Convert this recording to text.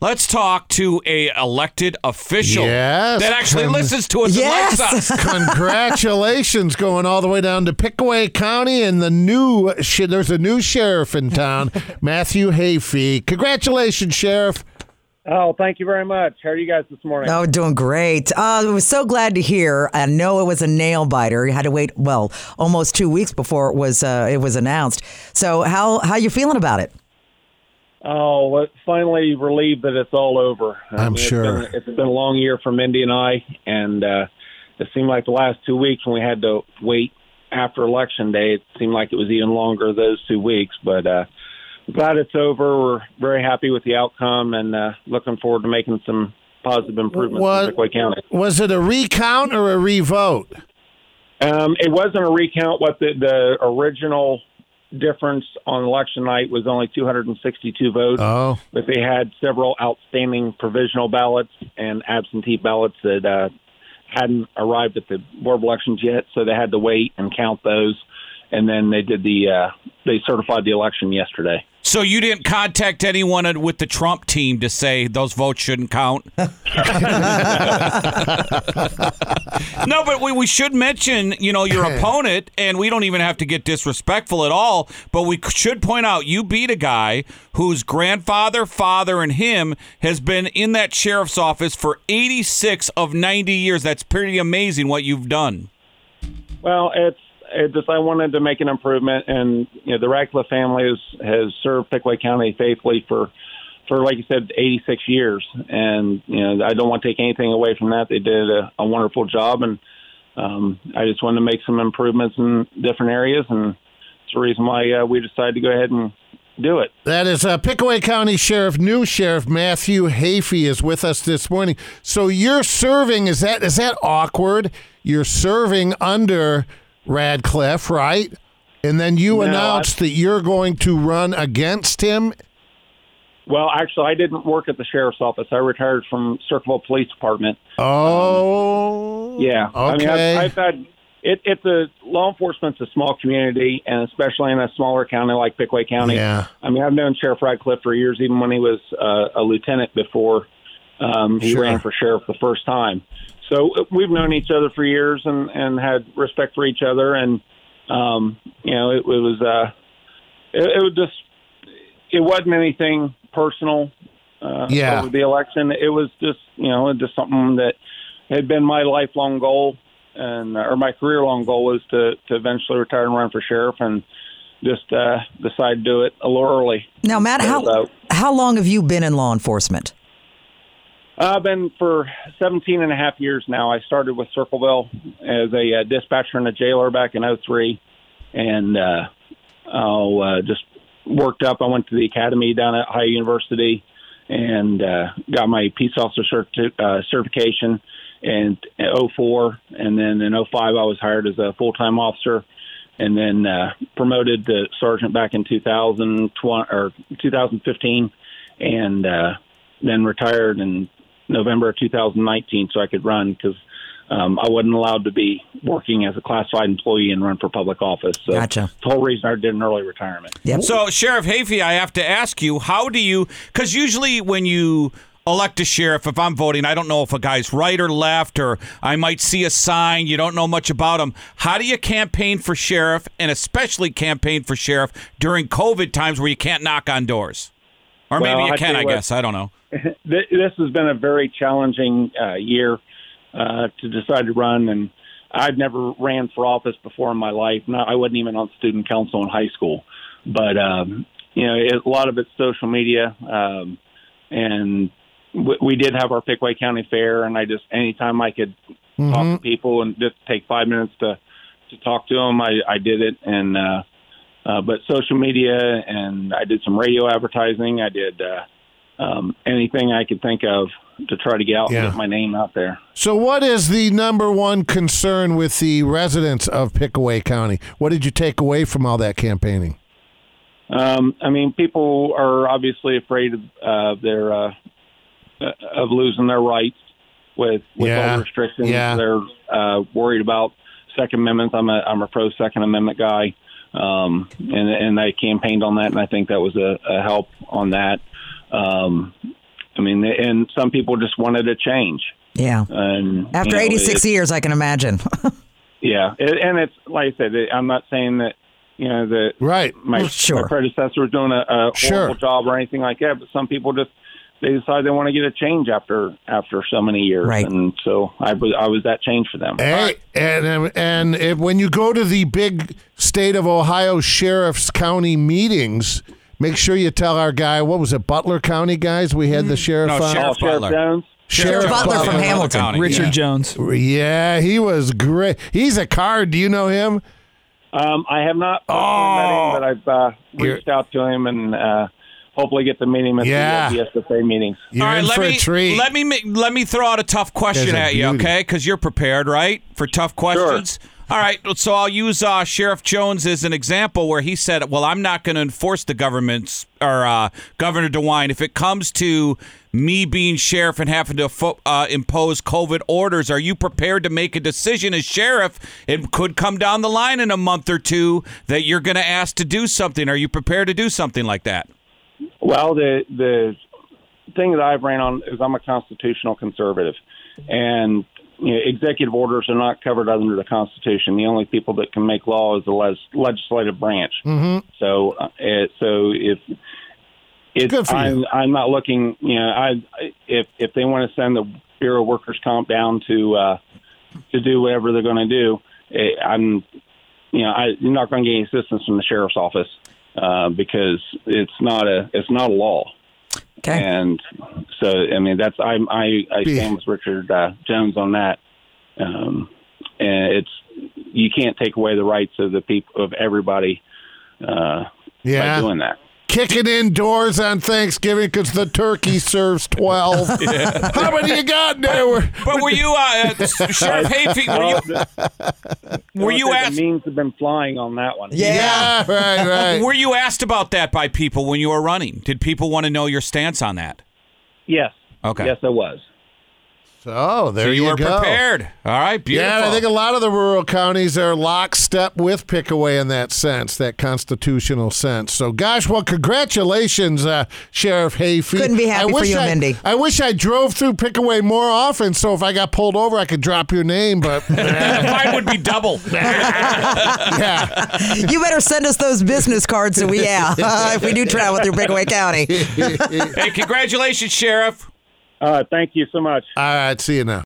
Let's talk to an elected official that actually listens to us and likes us. Congratulations going all the way down to Pickaway County, and the new there's a new sheriff in town, Matthew Hafey. Congratulations, Sheriff. Oh, thank you very much. How are you guys this morning? Oh, doing great. I was so glad to hear. I know it was a nail biter. You had to wait, well, almost 2 weeks before it was announced. So how you feeling about it? Oh, well, finally relieved that it's all over. I'm sure. It's been a long year for Mindy and I, and it seemed like the last 2 weeks when we had to wait after Election Day, it seemed like it was even longer those 2 weeks. But I'm glad it's over. We're very happy with the outcome and looking forward to making some positive improvements in Pickaway County. Was it a recount or a revote? It wasn't a recount. What the original difference on election night was only 262 votes, but they had several outstanding provisional ballots and absentee ballots that hadn't arrived at the Board of Elections yet, so they had to wait and count those, and then they did they certified the election yesterday. So you didn't contact anyone with the Trump team to say those votes shouldn't count? No, but we should mention, your opponent, and we don't even have to get disrespectful at all, but we should point out you beat a guy whose grandfather, father, and him has been in that sheriff's office for 86 of 90 years. That's pretty amazing what you've done. Well, I wanted to make an improvement, and the Radcliffe family has served Pickaway County faithfully for like you said, 86 years, and I don't want to take anything away from that. They did a wonderful job, and I just wanted to make some improvements in different areas, and it's the reason why we decided to go ahead and do it. That is Pickaway County new Sheriff Matthew Hafey is with us this morning. So you're serving, is that awkward? You're serving under Radcliffe, right? And then you announced that you're going to run against him? Well, actually, I didn't work at the sheriff's office. I retired from Circleville Police Department. Okay. I mean, I've had it's law enforcement's a small community, and especially in a smaller county like Pickaway County. Yeah. I mean, I've known Sheriff Radcliffe for years, even when he was a lieutenant before he ran for sheriff the first time. So we've known each other for years and had respect for each other. And, it wasn't anything personal over the election. It was just, just something that had been my lifelong goal or my career-long goal was to eventually retire and run for sheriff, and just decided to do it a little early. Now, Matt, how long have you been in law enforcement? I've been for 17 and a half years now. I started with Circleville as a dispatcher and a jailer back in 2003, and just worked up. I went to the academy down at Ohio University and got my peace officer certification in 2004, and then in 2005 I was hired as a full-time officer, and then promoted to sergeant back in 2015, and then retired in November of 2019 so I could run, because I wasn't allowed to be working as a classified employee and run for public office. So gotcha. The whole reason I did an early retirement. Yep. So, Sheriff Hafey, I have to ask you, how do you – because usually when you – elect a sheriff, if I'm voting, I don't know if a guy's right or left, or I might see a sign. You don't know much about him. How do you campaign for sheriff, and especially campaign for sheriff during COVID times where you can't knock on doors? Or maybe you can, I guess. I don't know. This has been a very challenging year to decide to run, and I've never ran for office before in my life. No, I wasn't even on student council in high school. But, a lot of it's social media, and we did have our Pickaway County Fair, and I just anytime I could talk to people and just take 5 minutes to talk to them, I did it. And but social media, and I did some radio advertising. I did anything I could think of to try to get out and get my name out there. So, what is the number one concern with the residents of Pickaway County? What did you take away from all that campaigning? I mean, people are obviously afraid of their of losing their rights with all restrictions. Yeah. They're worried about Second Amendment. I'm a pro Second Amendment guy, and I campaigned on that, and I think that was a help on that. I mean, and some people just wanted a change. Yeah. And, after 86 years, I can imagine. Yeah. And it's, like I said, I'm not saying that, you know, that right. My predecessor was doing a horrible job or anything like that, but some people just, they decide they want to get a change after so many years. Right. And so I was that change for them. And when you go to the big state of Ohio Sheriff's County meetings, make sure you tell our guy, what was it, Butler County guys? We had the sheriff on. Sheriff Jones. Sheriff Butler from Hamilton. County. Richard Jones. Yeah, he was great. He's a card. Do you know him? I have not met him, but I've reached out to him and hopefully get to meet him at the SFA meetings. You're all right, let me throw out a tough question at you, okay? Because you're prepared, right, for tough questions? Sure. All right, so I'll use Sheriff Jones as an example where he said, well, I'm not going to enforce the government's, or Governor DeWine, if it comes to me being sheriff and having to impose COVID orders, are you prepared to make a decision as sheriff? It could come down the line in a month or two that you're going to ask to do something. Are you prepared to do something like that? Well, the thing that I've ran on is I'm a constitutional conservative, and you know, executive orders are not covered under the Constitution. The only people that can make law is the legislative branch. Mm-hmm. So if I'm not looking, you know, if they want to send the Bureau of Workers' Comp down to do whatever they're going to do, I'm not going to get any assistance from the sheriff's office because it's not a law. Okay. And so, I mean, that's I stand with Richard Jones on that. And you can't take away the rights of the people of everybody by doing that. Kicking indoors on Thanksgiving because the turkey serves 12. Yeah. How many you got there? But were you, Sheriff Hafey, were you asked? The memes have been flying on that one. Yeah. right. Were you asked about that by people when you were running? Did people want to know your stance on that? Yes. Okay. Yes, I was. So there you go. So you were prepared. All right, beautiful. Yeah, I think a lot of the rural counties are lockstep with Pickaway in that sense, that constitutional sense. So, gosh, well, congratulations, Sheriff Hafey. Couldn't be happy for you, Mindy. I wish I drove through Pickaway more often, so if I got pulled over, I could drop your name, but... Mine would be double. Yeah. You better send us those business cards that we have if we do travel through Pickaway County. Hey, congratulations, Sheriff. Thank you so much. All right, see you now.